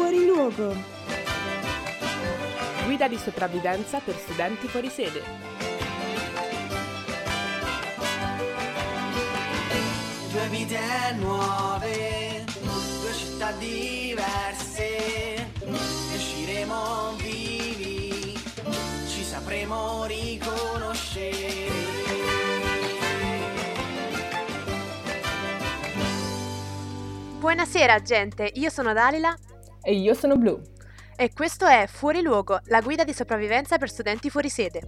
Fuori Luogo. Guida di sopravvivenza per studenti fuori sede. Due vite nuove, due città diverse, usciremo vivi, ci sapremo riconoscere. Buonasera gente, io sono Dalila e io sono Blu e questo è Fuori Luogo, la guida di sopravvivenza per studenti fuori sede.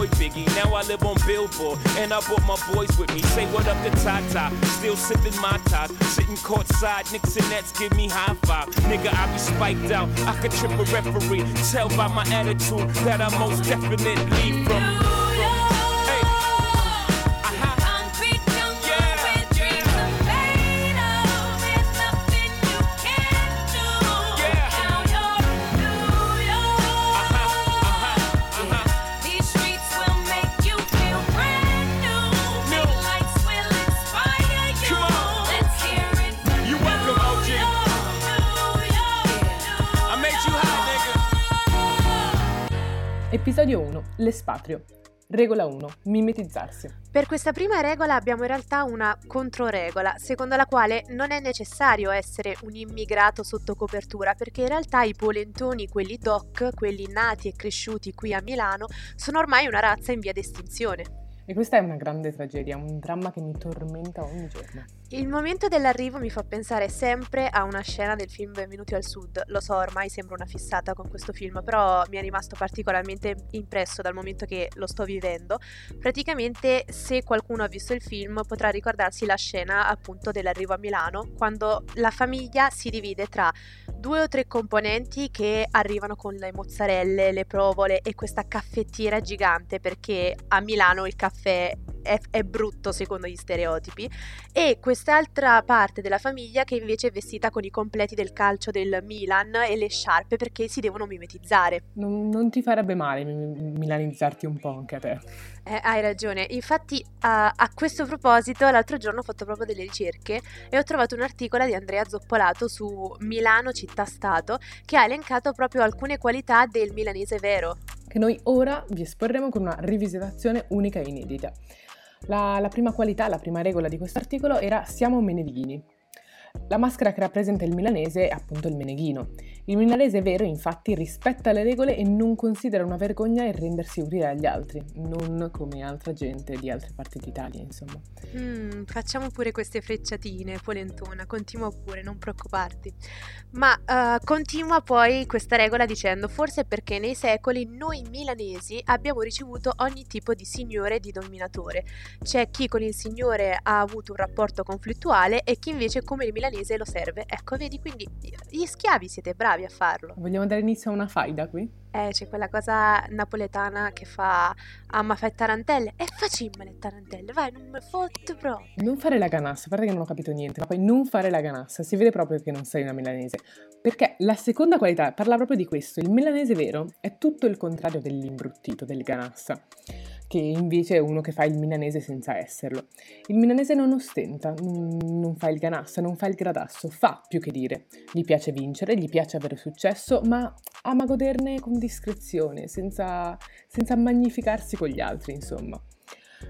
Biggie, now I live on Billboard, and I brought my boys with me, say what up to Tata, still sipping my ties, sitting courtside, Knicks and Nets give me high five, nigga I be spiked out, I could trip a referee, tell by my attitude that I most definitely from... Episodio 1. L'espatrio. Regola 1. Mimetizzarsi. Per questa prima regola abbiamo in realtà una controregola, secondo la quale non è necessario essere un immigrato sotto copertura, perché in realtà i polentoni, quelli doc, quelli nati e cresciuti qui a Milano, sono ormai una razza in via di estinzione. E questa è una grande tragedia, un dramma che mi tormenta ogni giorno. Il momento dell'arrivo mi fa pensare sempre a una scena del film Benvenuti al Sud. Lo so, ormai sembro una fissata con questo film, però mi è rimasto particolarmente impresso dal momento che lo sto vivendo. Praticamente, se qualcuno ha visto il film, potrà ricordarsi la scena appunto dell'arrivo a Milano, quando la famiglia si divide tra due o tre componenti che arrivano con le mozzarelle, le provole e questa caffettiera gigante, perché a Milano il caffè è brutto secondo gli stereotipi, e quest'altra parte della famiglia che invece è vestita con i completi del calcio del Milan e le sciarpe perché si devono mimetizzare. Non ti farebbe male milanizzarti un po' anche a te? Hai ragione, infatti a questo proposito l'altro giorno ho fatto proprio delle ricerche e ho trovato un articolo di Andrea Zoppolato su Milano città-stato che ha elencato proprio alcune qualità del milanese vero, che noi ora vi esporremo con una rivisitazione unica e inedita. La prima qualità, la prima regola di questo articolo era siamo meneghini. La maschera che rappresenta il milanese è appunto il meneghino. Il milanese vero, infatti, rispetta le regole e non considera una vergogna il rendersi utile agli altri, non come altra gente di altre parti d'Italia, insomma. Facciamo pure queste frecciatine, polentona, continua pure, non preoccuparti. Ma continua poi questa regola dicendo: forse perché nei secoli noi milanesi abbiamo ricevuto ogni tipo di signore e di dominatore. C'è chi con il signore ha avuto un rapporto conflittuale e chi invece come il milanese lo serve. Ecco, vedi, quindi gli schiavi siete bravi a farlo. Vogliamo dare inizio a una faida qui? C'è quella cosa napoletana che fa amma fai tarantelle e facimma le tarantelle, vai, non me fotto proprio. Non fare la ganassa, guarda che non ho capito niente, ma poi non fare la ganassa, si vede proprio che non sei una milanese. Perché la seconda qualità parla proprio di questo, il milanese vero è tutto il contrario dell'imbruttito, del ganassa, che invece è uno che fa il milanese senza esserlo. Il milanese non ostenta, non fa il ganassa, non fa il gradasso, fa più che dire. Gli piace vincere, gli piace avere successo, ma ama goderne con discrezione, senza magnificarsi con gli altri, insomma.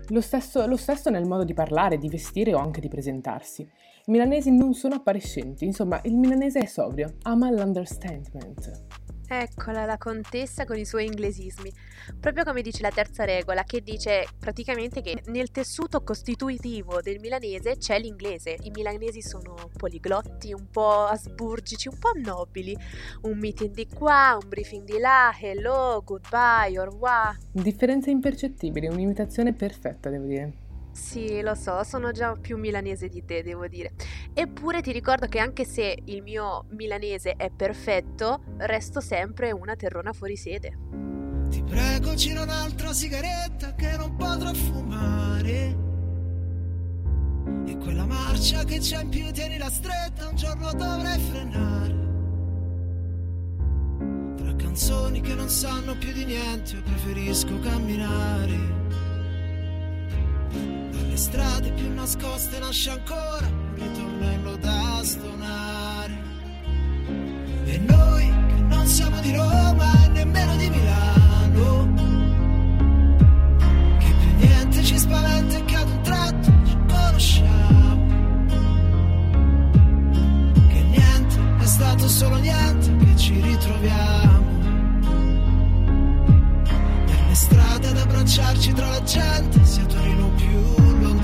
Lo stesso nel modo di parlare, di vestire o anche di presentarsi. I milanesi non sono appariscenti, insomma, il milanese è sobrio, ama l'understatement. Eccola la contessa con i suoi inglesismi, proprio come dice la terza regola, che dice praticamente che nel tessuto costitutivo del milanese c'è l'inglese. I milanesi sono poliglotti, un po' asburgici, un po' nobili, un meeting di qua, un briefing di là, hello, goodbye, au revoir. Differenze impercettibili, un'imitazione perfetta, devo dire. Sì, lo so, sono già più milanese di te, devo dire. Eppure ti ricordo che anche se il mio milanese è perfetto, resto sempre una terrona fuori sede. Ti prego, gira un'altra sigaretta che non potrò fumare. E quella marcia che c'è in più tienila stretta, un giorno dovrai frenare. Tra canzoni che non sanno più di niente, io preferisco camminare. Le strade più nascoste nasce ancora un ritornello da stonare. E noi che non siamo di Roma e nemmeno di Milano, che più niente ci spaventa e che ad un tratto ci conosciamo, che niente è stato solo niente, che ci ritroviamo nelle strade ad abbracciarci tra la gente, sia Torino più.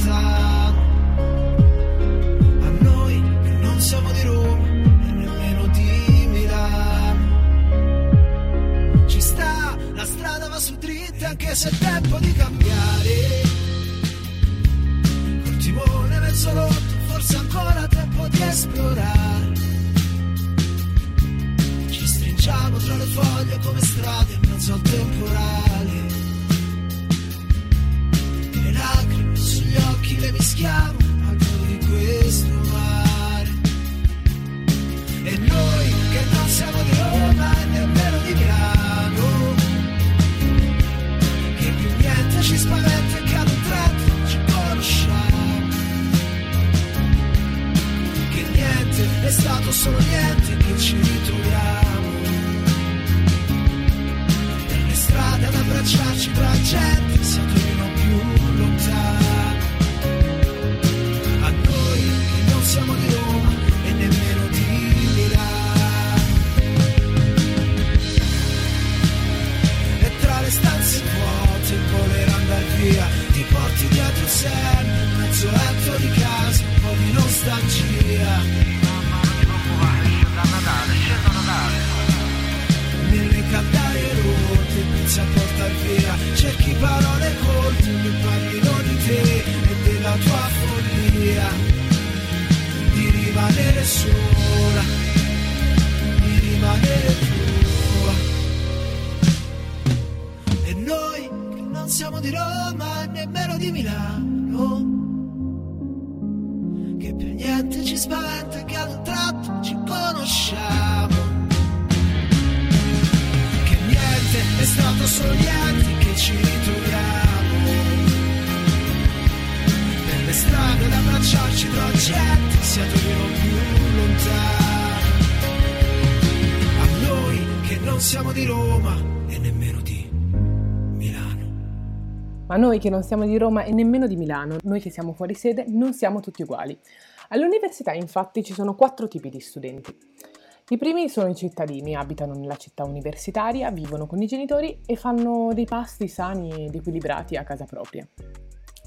A noi che non siamo di Roma e nemmeno di Milano, ci sta, la strada va su dritta anche se è tempo di cambiare. Col timone mezzo rotto, forse ancora tempo di esplorare. Ci stringiamo tra le foglie come strade in mezzo al temporale. Le lacrime sugli occhi le mischiamo al buio di questo mare. E noi che non siamo di Roma e nemmeno di Milano, che più niente ci spaventa e che ad un tratto ci conosciamo, che niente è stato solo niente, che ci ritroviamo nelle strade ad abbracciarci tra gente, siamo più lontano. A noi che non siamo di Roma e nemmeno di Milano, e tra le stanze vuote voler andare via ti porti dietro sempre un mezzoletto di casa, un po' di nostalgia. Mamma, non ti preoccupare, scendo a Natale nelle caldaie rotte pensi a portar via, cerchi parole corte che parlino di te e della tua follia di rimanere sola, di rimanere tua. E noi che non siamo di Roma e nemmeno di Milano, che più niente ci spaventa che ad un tratto ci conosciamo, è stato solo niente, che ci ritroviamo nelle strade ad abbracciarci tra gente, sia Torino più lontano. A noi che non siamo di Roma e nemmeno di Milano. Ma noi che non siamo di Roma e nemmeno di Milano, noi che siamo fuori sede, non siamo tutti uguali. All'università infatti ci sono 4 tipi di studenti. I primi sono i cittadini, abitano nella città universitaria, vivono con i genitori e fanno dei pasti sani ed equilibrati a casa propria.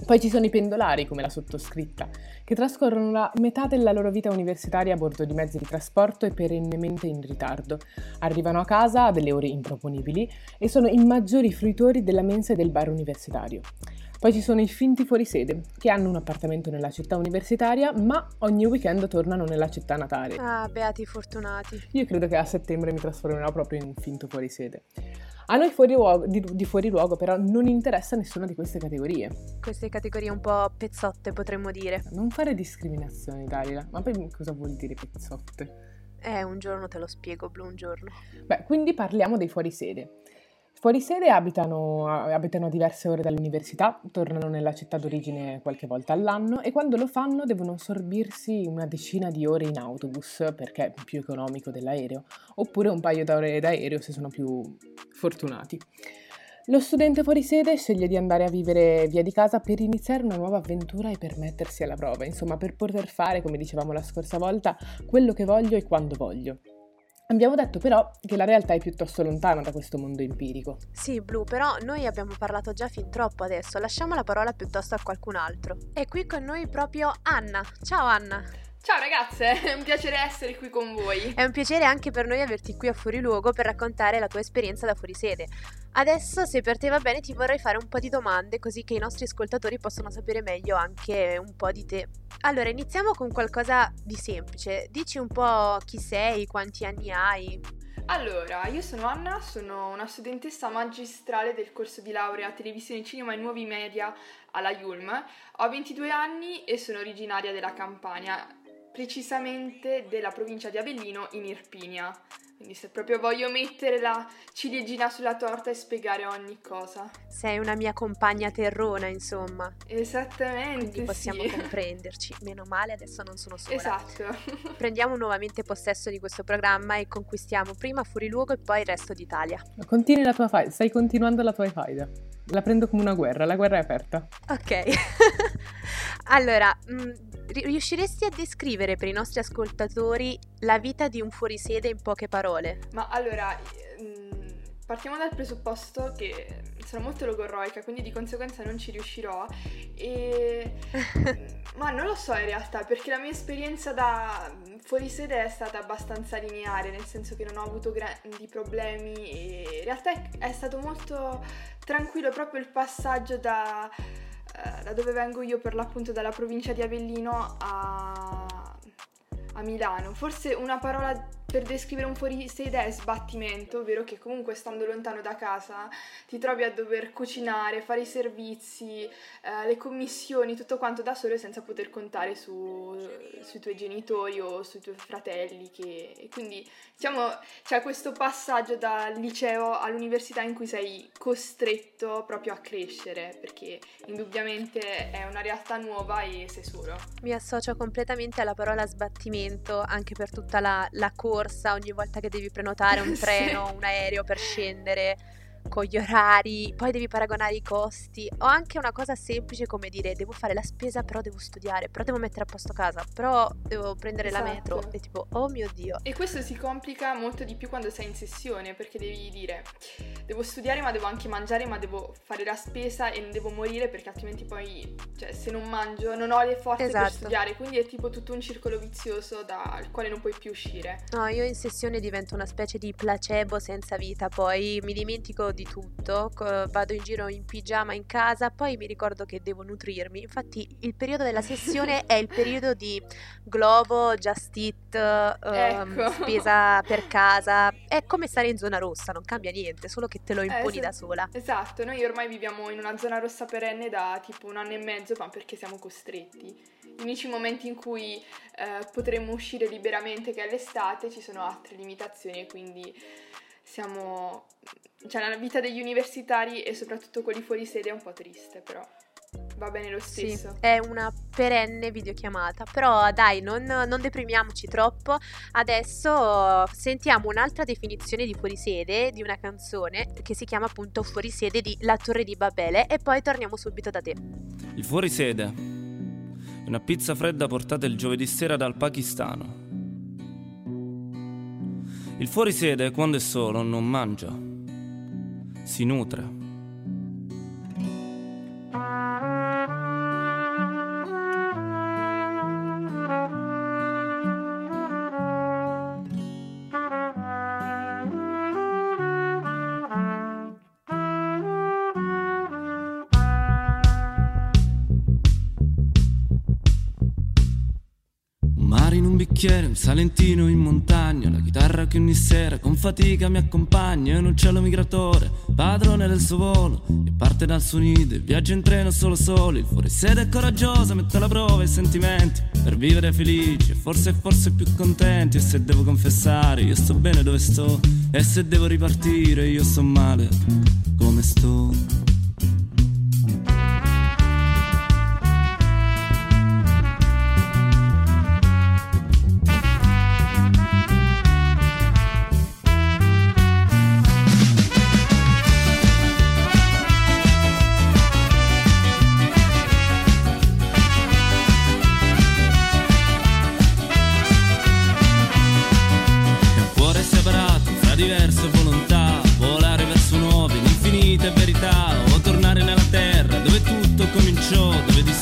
Poi ci sono i pendolari, come la sottoscritta, che trascorrono la metà della loro vita universitaria a bordo di mezzi di trasporto e perennemente in ritardo. Arrivano a casa a delle ore improponibili e sono i maggiori fruitori della mensa e del bar universitario. Poi ci sono i finti fuorisede, che hanno un appartamento nella città universitaria, ma ogni weekend tornano nella città natale. Ah, beati fortunati. Io credo che a settembre mi trasformerò proprio in un finto fuorisede. A noi fuori luogo però non interessa nessuna di queste categorie. Queste categorie un po' pezzotte, potremmo dire. Non fare discriminazione, Dalila. Ma poi cosa vuol dire pezzotte? Un giorno te lo spiego, Blu, un giorno. Beh, quindi parliamo dei fuorisede. Fuori sede abitano a diverse ore dall'università, tornano nella città d'origine qualche volta all'anno e quando lo fanno devono sorbirsi una decina di ore in autobus perché è più economico dell'aereo, oppure un paio d'ore d'aereo se sono più fortunati. Lo studente fuori sede sceglie di andare a vivere via di casa per iniziare una nuova avventura e per mettersi alla prova, insomma per poter fare, come dicevamo la scorsa volta, quello che voglio e quando voglio. Abbiamo detto però che la realtà è piuttosto lontana da questo mondo empirico. Sì, Blu, però noi abbiamo parlato già fin troppo adesso, lasciamo la parola piuttosto a qualcun altro. È qui con noi proprio Anna. Ciao Anna! Ciao ragazze, è un piacere essere qui con voi. È un piacere anche per noi averti qui a Fuori Luogo per raccontare la tua esperienza da fuorisede. Adesso, se per te va bene, ti vorrei fare un po' di domande così che i nostri ascoltatori possano sapere meglio anche un po' di te. Allora, iniziamo con qualcosa di semplice. Dici un po' chi sei, quanti anni hai. Allora, io sono Anna, sono una studentessa magistrale del corso di laurea Televisione, Cinema e Nuovi Media alla Yulm. Ho 22 anni e sono originaria della Campania, precisamente della provincia di Avellino in Irpinia. Quindi se proprio voglio mettere la ciliegina sulla torta e spiegare ogni cosa. Sei una mia compagna terrona, insomma. Esattamente, quindi possiamo comprenderci. Meno male, adesso non sono sola. Esatto. Prendiamo nuovamente possesso di questo programma e conquistiamo prima Fuori Luogo e poi il resto d'Italia. Continui la tua faida, stai continuando la tua faida. La prendo come una guerra, la guerra è aperta. Ok. Allora, riusciresti a descrivere per i nostri ascoltatori la vita di un fuorisede in poche parole? Ma allora, partiamo dal presupposto che sono molto logorroica, quindi di conseguenza non ci riuscirò. E ma non lo so in realtà, perché la mia esperienza da fuorisede è stata abbastanza lineare, nel senso che non ho avuto grandi problemi e in realtà è stato molto tranquillo proprio il passaggio da dove vengo io, per l'appunto dalla provincia di Avellino a Milano. Forse una parola per descrivere un fuorisede è sbattimento, ovvero che comunque stando lontano da casa ti trovi a dover cucinare, fare i servizi, le commissioni, tutto quanto da solo e senza poter contare sui tuoi genitori o sui tuoi fratelli. Quindi diciamo c'è questo passaggio dal liceo all'università in cui sei costretto proprio a crescere, perché indubbiamente è una realtà nuova e sei solo. Mi associo completamente alla parola sbattimento, anche per tutta la corsa. Ogni volta che devi prenotare un treno, sì, un aereo per scendere, con gli orari, poi devi paragonare i costi, o anche una cosa semplice come dire devo fare la spesa però devo studiare, però devo mettere a posto casa, però devo prendere, esatto, la metro, e tipo oh mio Dio. E questo si complica molto di più quando sei in sessione, perché devi dire devo studiare ma devo anche mangiare, ma devo fare la spesa e non devo morire, perché altrimenti poi, cioè, se non mangio non ho le forze, esatto, per studiare, quindi è tipo tutto un circolo vizioso dal quale non puoi più uscire. No, io in sessione divento una specie di placebo senza vita, poi mi dimentico di tutto, vado in giro in pigiama in casa, poi mi ricordo che devo nutrirmi. Infatti il periodo della sessione è il periodo di globo, just eat, ecco, spesa per casa, è come stare in zona rossa, non cambia niente, solo che te lo imponi da sola. Esatto, noi ormai viviamo in una zona rossa perenne da tipo 1 anno e mezzo, ma perché siamo costretti. Gli unici momenti in cui potremmo uscire liberamente, che è l'estate, ci sono altre limitazioni, quindi siamo, cioè, la vita degli universitari e soprattutto quelli fuori sede è un po' triste, però va bene lo stesso. Sì, è una perenne videochiamata, però dai, non deprimiamoci troppo. Adesso sentiamo un'altra definizione di fuorisede di una canzone che si chiama appunto Fuorisede di La Torre di Babele, e poi torniamo subito da te. Il fuorisede è una pizza fredda portata il giovedì sera dal pakistano. Il fuorisede, quando è solo, non mangia, si nutre. Un salentino in montagna, la chitarra che ogni sera con fatica mi accompagna. È un uccello migratore, padrone del suo volo, e parte dal suo nido e viaggia in treno solo. Il fuorisede è coraggioso, mette alla prova i sentimenti per vivere felici e forse più contenti. E se devo confessare, io sto bene dove sto, e se devo ripartire, io sto male come sto.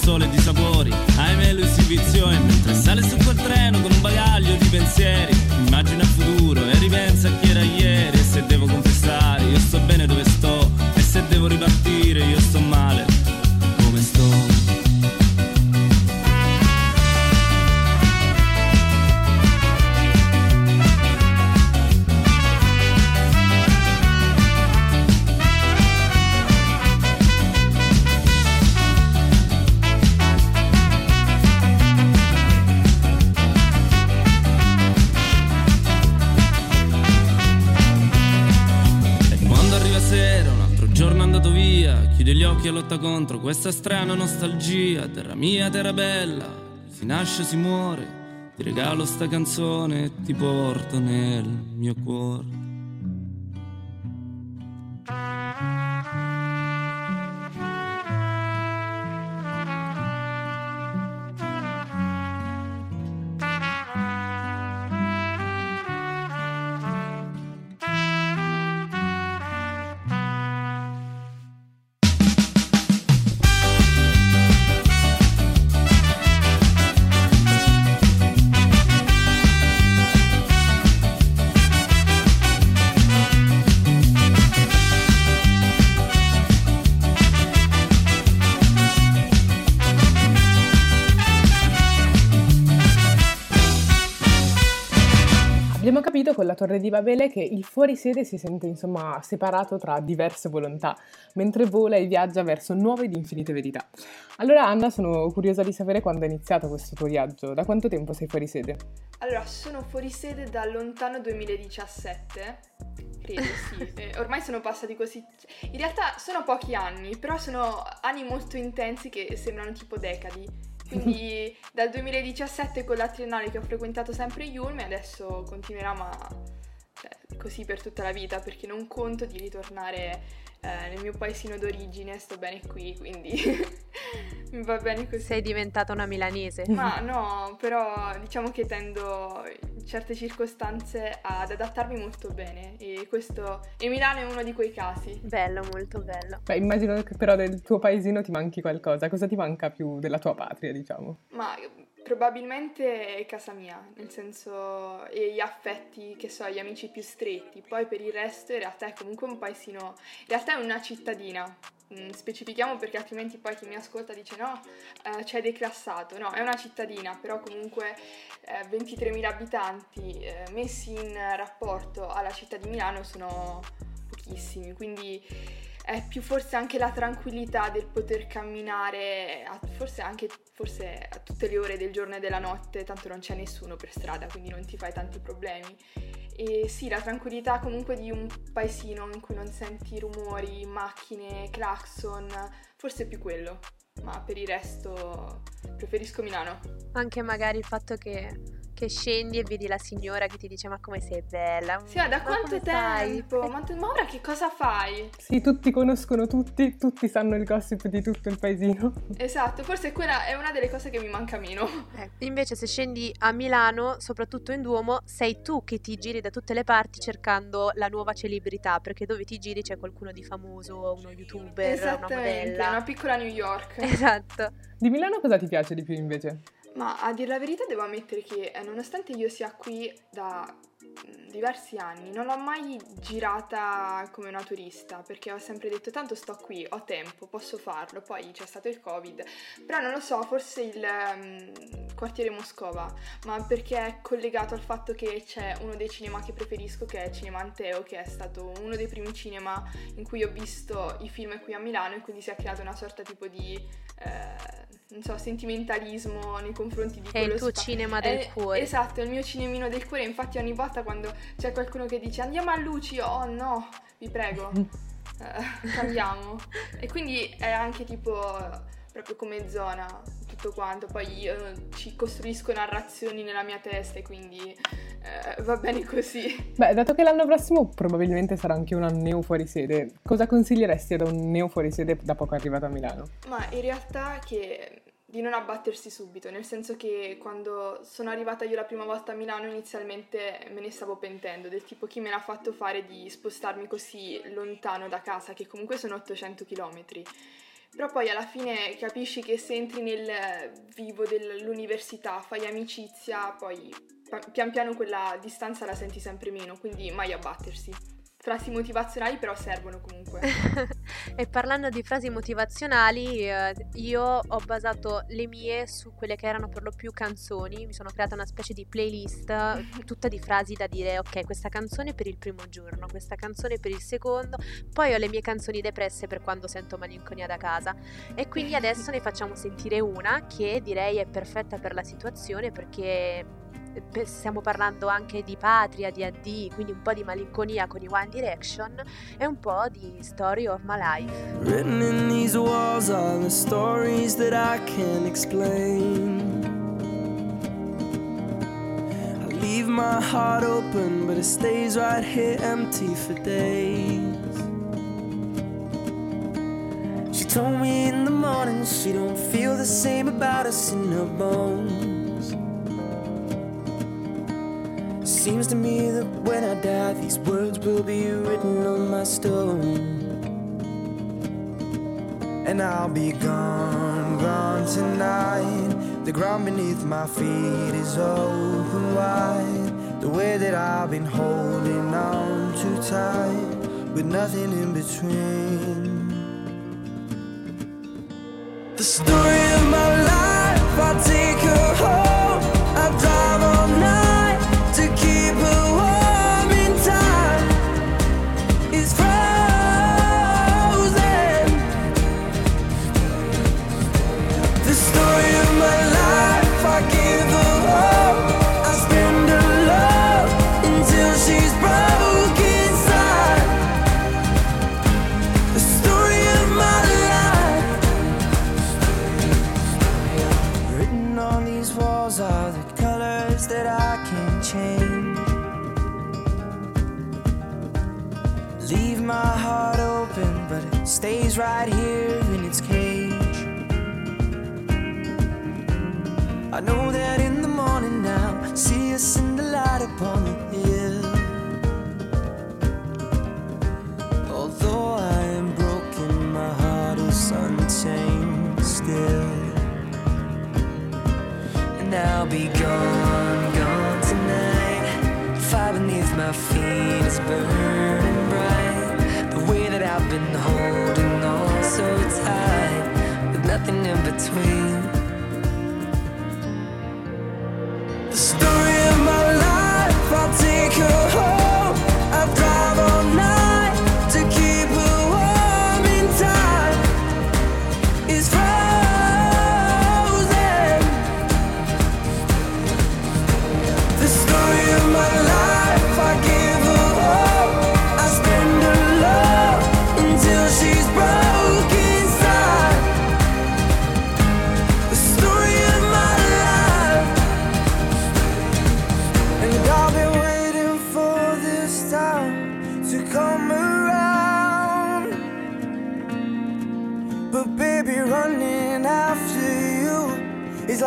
sole di sapori, ahimè lui si viziò e mentre sale su quel treno con un bagaglio di pensieri, immagina il futuro e ripensa a chi era ieri. E se devo confessare io sto bene dove sto, e se devo ripartire io sto male come sto. Gli occhi e lotta contro questa strana nostalgia. Terra mia, terra bella, si nasce, si muore. Ti regalo sta canzone e ti porto nel mio cuore. Con La Torre di Babele che il fuorisede si sente insomma separato tra diverse volontà, mentre vola e viaggia verso nuove ed infinite verità. Allora Anna, sono curiosa di sapere quando è iniziato questo tuo viaggio, da quanto tempo sei fuorisede? Allora, sono fuorisede da lontano 2017, credo sì, ormai sono passati così, in realtà sono pochi anni, però sono anni molto intensi che sembrano tipo decadi. Quindi dal 2017 con la triennale che ho frequentato sempre Yulm e adesso continuerà, ma beh, così per tutta la vita, perché non conto di ritornare nel mio paesino d'origine, sto bene qui, quindi mi va bene così. Sei diventata una milanese. Ma no, però diciamo che tendo in certe circostanze ad adattarmi molto bene e Milano è uno di quei casi. Bello, molto bello. Beh, immagino che però del tuo paesino ti manchi qualcosa. Cosa ti manca più della tua patria, diciamo? Ma probabilmente è casa mia, nel senso, e gli affetti, che so, gli amici più stretti. Poi per il resto in realtà è comunque un paesino, in realtà è una cittadina. Specifichiamo perché altrimenti poi chi mi ascolta dice no, c'è declassato. No, è una cittadina, però comunque 23.000 abitanti messi in rapporto alla città di Milano sono pochissimi, quindi è più forse anche la tranquillità del poter camminare forse a tutte le ore del giorno e della notte, tanto non c'è nessuno per strada, quindi non ti fai tanti problemi. E sì, la tranquillità comunque di un paesino in cui non senti rumori, macchine, clacson, forse è più quello, ma per il resto preferisco Milano. Anche magari il fatto che scendi e vedi la signora che ti dice ma come sei bella. Sì, ma da quanto tempo? Ma ora che cosa fai? Sì, tutti conoscono tutti sanno il gossip di tutto il paesino. Esatto, forse quella è una delle cose che mi manca meno. Invece se scendi a Milano, soprattutto in Duomo, sei tu che ti giri da tutte le parti cercando la nuova celebrità, perché dove ti giri c'è qualcuno di famoso, uno youtuber, una modella. Una piccola New York. Esatto. Di Milano cosa ti piace di più invece? Ma a dir la verità devo ammettere che nonostante io sia qui da diversi anni non l'ho mai girata come una turista, perché ho sempre detto tanto sto qui, ho tempo, posso farlo, poi c'è stato il Covid, però non lo so, forse il quartiere Moscova, ma perché è collegato al fatto che c'è uno dei cinema che preferisco, che è Cinema Anteo, che è stato uno dei primi cinema in cui ho visto i film qui a Milano e quindi si è creata una sorta tipo di non so, sentimentalismo nei confronti di quello spazio. È il tuo cinema del cuore. Esatto, è il mio cinemino del cuore, infatti ogni volta quando c'è qualcuno che dice andiamo a Luci, oh no, vi prego, cambiamo. E quindi è anche tipo, proprio come zona, tutto quanto, poi io ci costruisco narrazioni nella mia testa e quindi va bene così. Beh, dato che l'anno prossimo probabilmente sarà anche una neo fuorisede, cosa consiglieresti ad un neo fuorisede da poco arrivato a Milano? Ma in realtà di non abbattersi subito, nel senso che quando sono arrivata io la prima volta a Milano inizialmente me ne stavo pentendo, del tipo chi me l'ha fatto fare di spostarmi così lontano da casa, che comunque sono 800 chilometri. Però poi alla fine capisci che se entri nel vivo dell'università, fai amicizia, poi pian piano quella distanza la senti sempre meno, quindi mai abbattersi. Frasi motivazionali però servono comunque. E parlando di frasi motivazionali, io ho basato le mie su quelle che erano per lo più canzoni. Mi sono creata una specie di playlist tutta di frasi da dire: ok, questa canzone per il primo giorno, questa canzone per il secondo. Poi ho le mie canzoni depresse per quando sento malinconia da casa. E quindi adesso ne facciamo sentire una che direi è perfetta per la situazione, perché stiamo parlando anche di patria, di addio, quindi un po' di malinconia con i One Direction e un po' di Story of My Life. Written in these walls are the stories that I can't explain. I leave my heart open but it stays right here empty for days. She told me in the morning she don't feel the same about us in her bones. Seems to me that when I die, these words will be written on my stone. And I'll be gone, gone tonight. The ground beneath my feet is open wide. The way that I've been holding on too tight, with nothing in between. The story of my life, I'll take her home. I'll drive all night to keep her warm in time. It's frozen. The story of my life, I give her hope. I spend her love until she's broke inside. The story of my life. Written on these walls are the colors that I can change. Leave my heart open, but it stays right here in its cage. I know that in the morning now, see us in the light upon the hill. Although I am broken, my heart is unchained still. And I'll be gone, gone. Fire beneath my feet is burning bright. The way that I've been holding on so tight, with nothing in between. The story of my life, I'll take her home. I'll drive all night to keep her warm in time. It's frozen. The story of my life.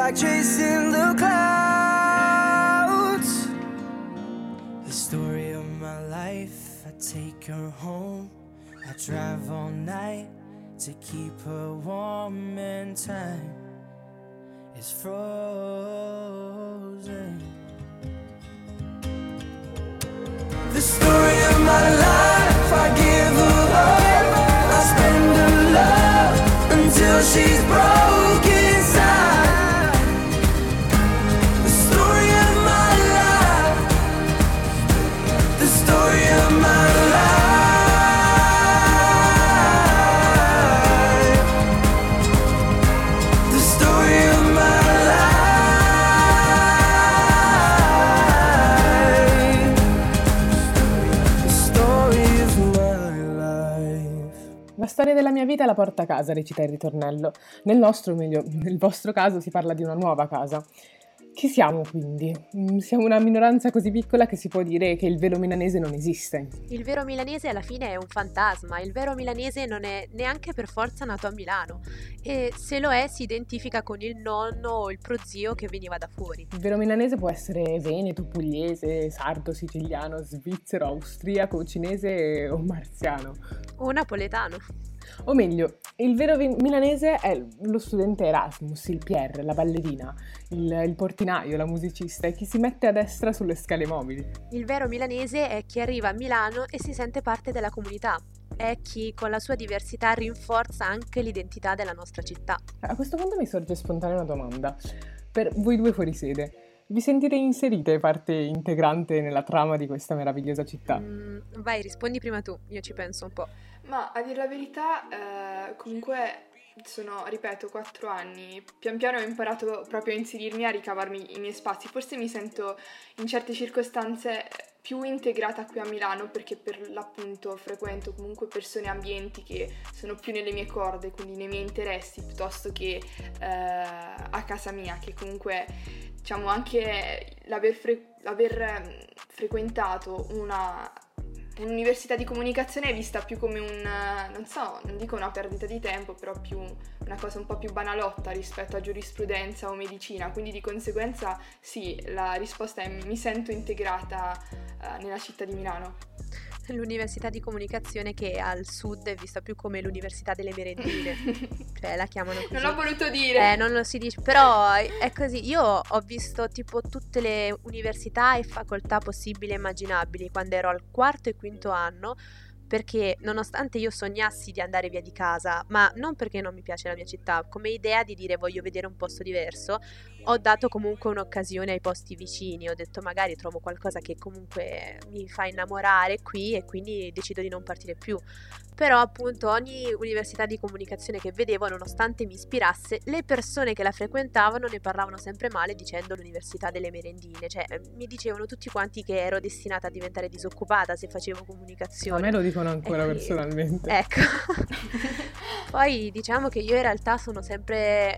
Like chasing the clouds. The story of my life, I take her home. I drive all night to keep her warm, and time is frozen. The story of my life, I give her hope. I spend her love until she's broken inside. La storia della mia vita la porta a casa, recita il ritornello. Nel nostro, meglio, nel vostro caso, si parla di una nuova casa. Chi siamo quindi? Siamo una minoranza così piccola che si può dire che il vero milanese non esiste. Il vero milanese alla fine è un fantasma, il vero milanese non è neanche per forza nato a Milano e se lo è si identifica con il nonno o il prozio che veniva da fuori. Il vero milanese può essere veneto, pugliese, sardo, siciliano, svizzero, austriaco, cinese o marziano. O napoletano. O meglio, il vero milanese è lo studente Erasmus, il PR, la ballerina, il portinaio, la musicista e chi si mette a destra sulle scale mobili. Il vero milanese è chi arriva a Milano e si sente parte della comunità. È chi con la sua diversità rinforza anche l'identità della nostra città. A questo punto mi sorge spontanea una domanda. Per voi due fuorisede, vi sentirete inserite parte integrante nella trama di questa meravigliosa città? Vai, rispondi prima tu, io ci penso un po'. Ma a dir la verità, comunque sono, ripeto, 4 anni. Pian piano ho imparato proprio a inserirmi, a ricavarmi i miei spazi. Forse mi sento in certe circostanze più integrata qui a Milano, perché per l'appunto frequento comunque persone e ambienti che sono più nelle mie corde, quindi nei miei interessi, piuttosto che a casa mia, che comunque diciamo anche l'aver frequentato un'università di comunicazione è vista più come non dico una perdita di tempo, però più una cosa un po' più banalotta rispetto a giurisprudenza o medicina, quindi di conseguenza sì, la risposta è mi sento integrata nella città di Milano. L'università di comunicazione che al sud è vista più come l'università delle merendine, cioè la chiamano così. Non l'ho voluto dire. Non lo si dice, però è così. Io ho visto tipo tutte le università e facoltà possibili e immaginabili quando ero al 4 e 5 anno, perché nonostante io sognassi di andare via di casa, ma non perché non mi piace la mia città, come idea di dire voglio vedere un posto diverso, ho dato comunque un'occasione ai posti vicini, ho detto magari trovo qualcosa che comunque mi fa innamorare qui e quindi decido di non partire più. Però appunto ogni università di comunicazione che vedevo, nonostante mi ispirasse, le persone che la frequentavano ne parlavano sempre male dicendo l'università delle merendine, cioè mi dicevano tutti quanti che ero destinata a diventare disoccupata se facevo comunicazione. A me lo dicono ancora personalmente. Ecco. Poi diciamo che io in realtà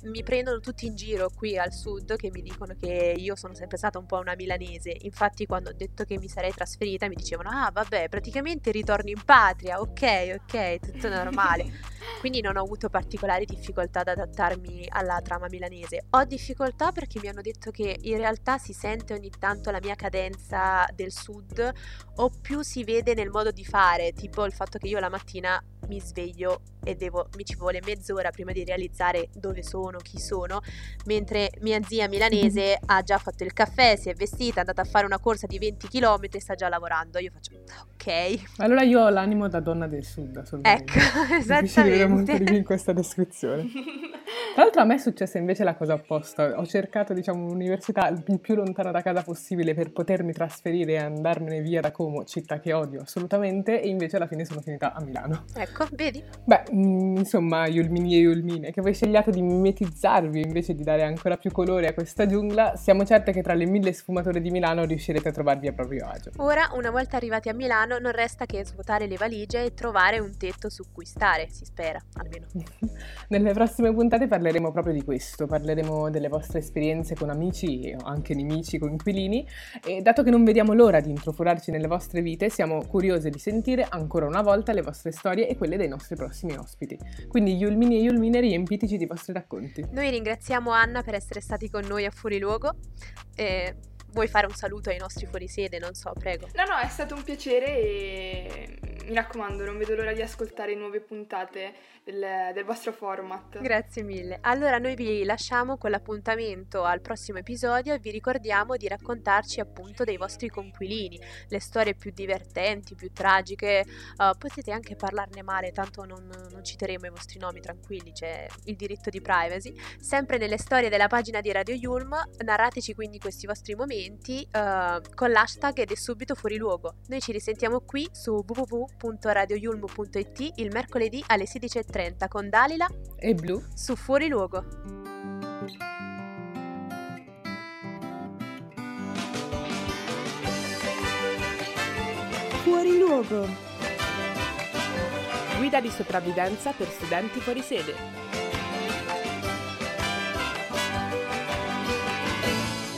mi prendono tutti in giro qui al sud, che mi dicono che io sono sempre stata un po' una milanese. Infatti quando ho detto che mi sarei trasferita mi dicevano vabbè, praticamente ritorni in patria, ok, tutto normale. Quindi non ho avuto particolari difficoltà ad adattarmi alla trama milanese. Ho difficoltà perché mi hanno detto che in realtà si sente ogni tanto la mia cadenza del sud, o più si vede nel modo di fare, tipo il fatto che io la mattina mi sveglio e mi ci vuole mezz'ora prima di realizzare dove sono, chi sono, mentre mia zia milanese ha già fatto il caffè, si è vestita, è andata a fare una corsa di 20 km e sta già lavorando. Io faccio ok. Allora io ho l'animo da donna del sud, assolutamente. Ecco, esattamente. Molto di più in questa descrizione. Tra l'altro a me è successa invece la cosa opposta. Ho cercato un'università il più lontana da casa possibile per potermi trasferire e andarmene via da Como, città che odio assolutamente, e invece alla fine sono finita a Milano. Ecco, vedi? Beh, insomma, Yulmini e Yulmine, che voi scegliate di mimetizzarvi invece di dare ancora più colore a questa giungla, siamo certe che tra le 1000 sfumature di Milano riuscirete a trovarvi a proprio agio. Ora, una volta arrivati a Milano, non resta che svuotare le valigie e trovare un tetto su cui stare, si spera, almeno. Nelle prossime puntate parleremo proprio di questo, parleremo delle vostre esperienze con amici, anche nemici, con inquilini, e dato che non vediamo l'ora di intrufolarci nelle vostre vite, siamo curiose di sentire ancora una volta le vostre storie e quelle dei nostri prossimi ospiti. Quindi Yulmini e Yulmine, riempitici dei vostri racconti. Noi ringraziamo Anna per essere stati con noi a Fuori Luogo. Vuoi fare un saluto ai nostri fuorisede? Non so, prego. No, è stato un piacere e mi raccomando, non vedo l'ora di ascoltare nuove puntate del vostro format. Grazie mille. Allora noi vi lasciamo con l'appuntamento al prossimo episodio e vi ricordiamo di raccontarci appunto dei vostri conquilini, le storie più divertenti, più tragiche. Potete anche parlarne male, tanto non citeremo i vostri nomi, tranquilli, c'è il diritto di privacy. Sempre nelle storie della pagina di Radio Yulm, narrateci quindi questi vostri momenti con l'hashtag ed è subito fuori luogo. Noi ci risentiamo qui su www.radioyulm.it il mercoledì alle 16:30 con Dalila e Blu su Fuori Luogo. Fuori Luogo, guida di sopravvivenza per studenti fuori sede.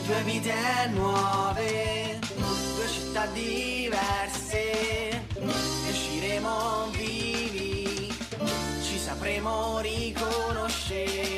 Due vite nuove, 2 città diverse, usciremo vivi, ci sapremo riconoscere.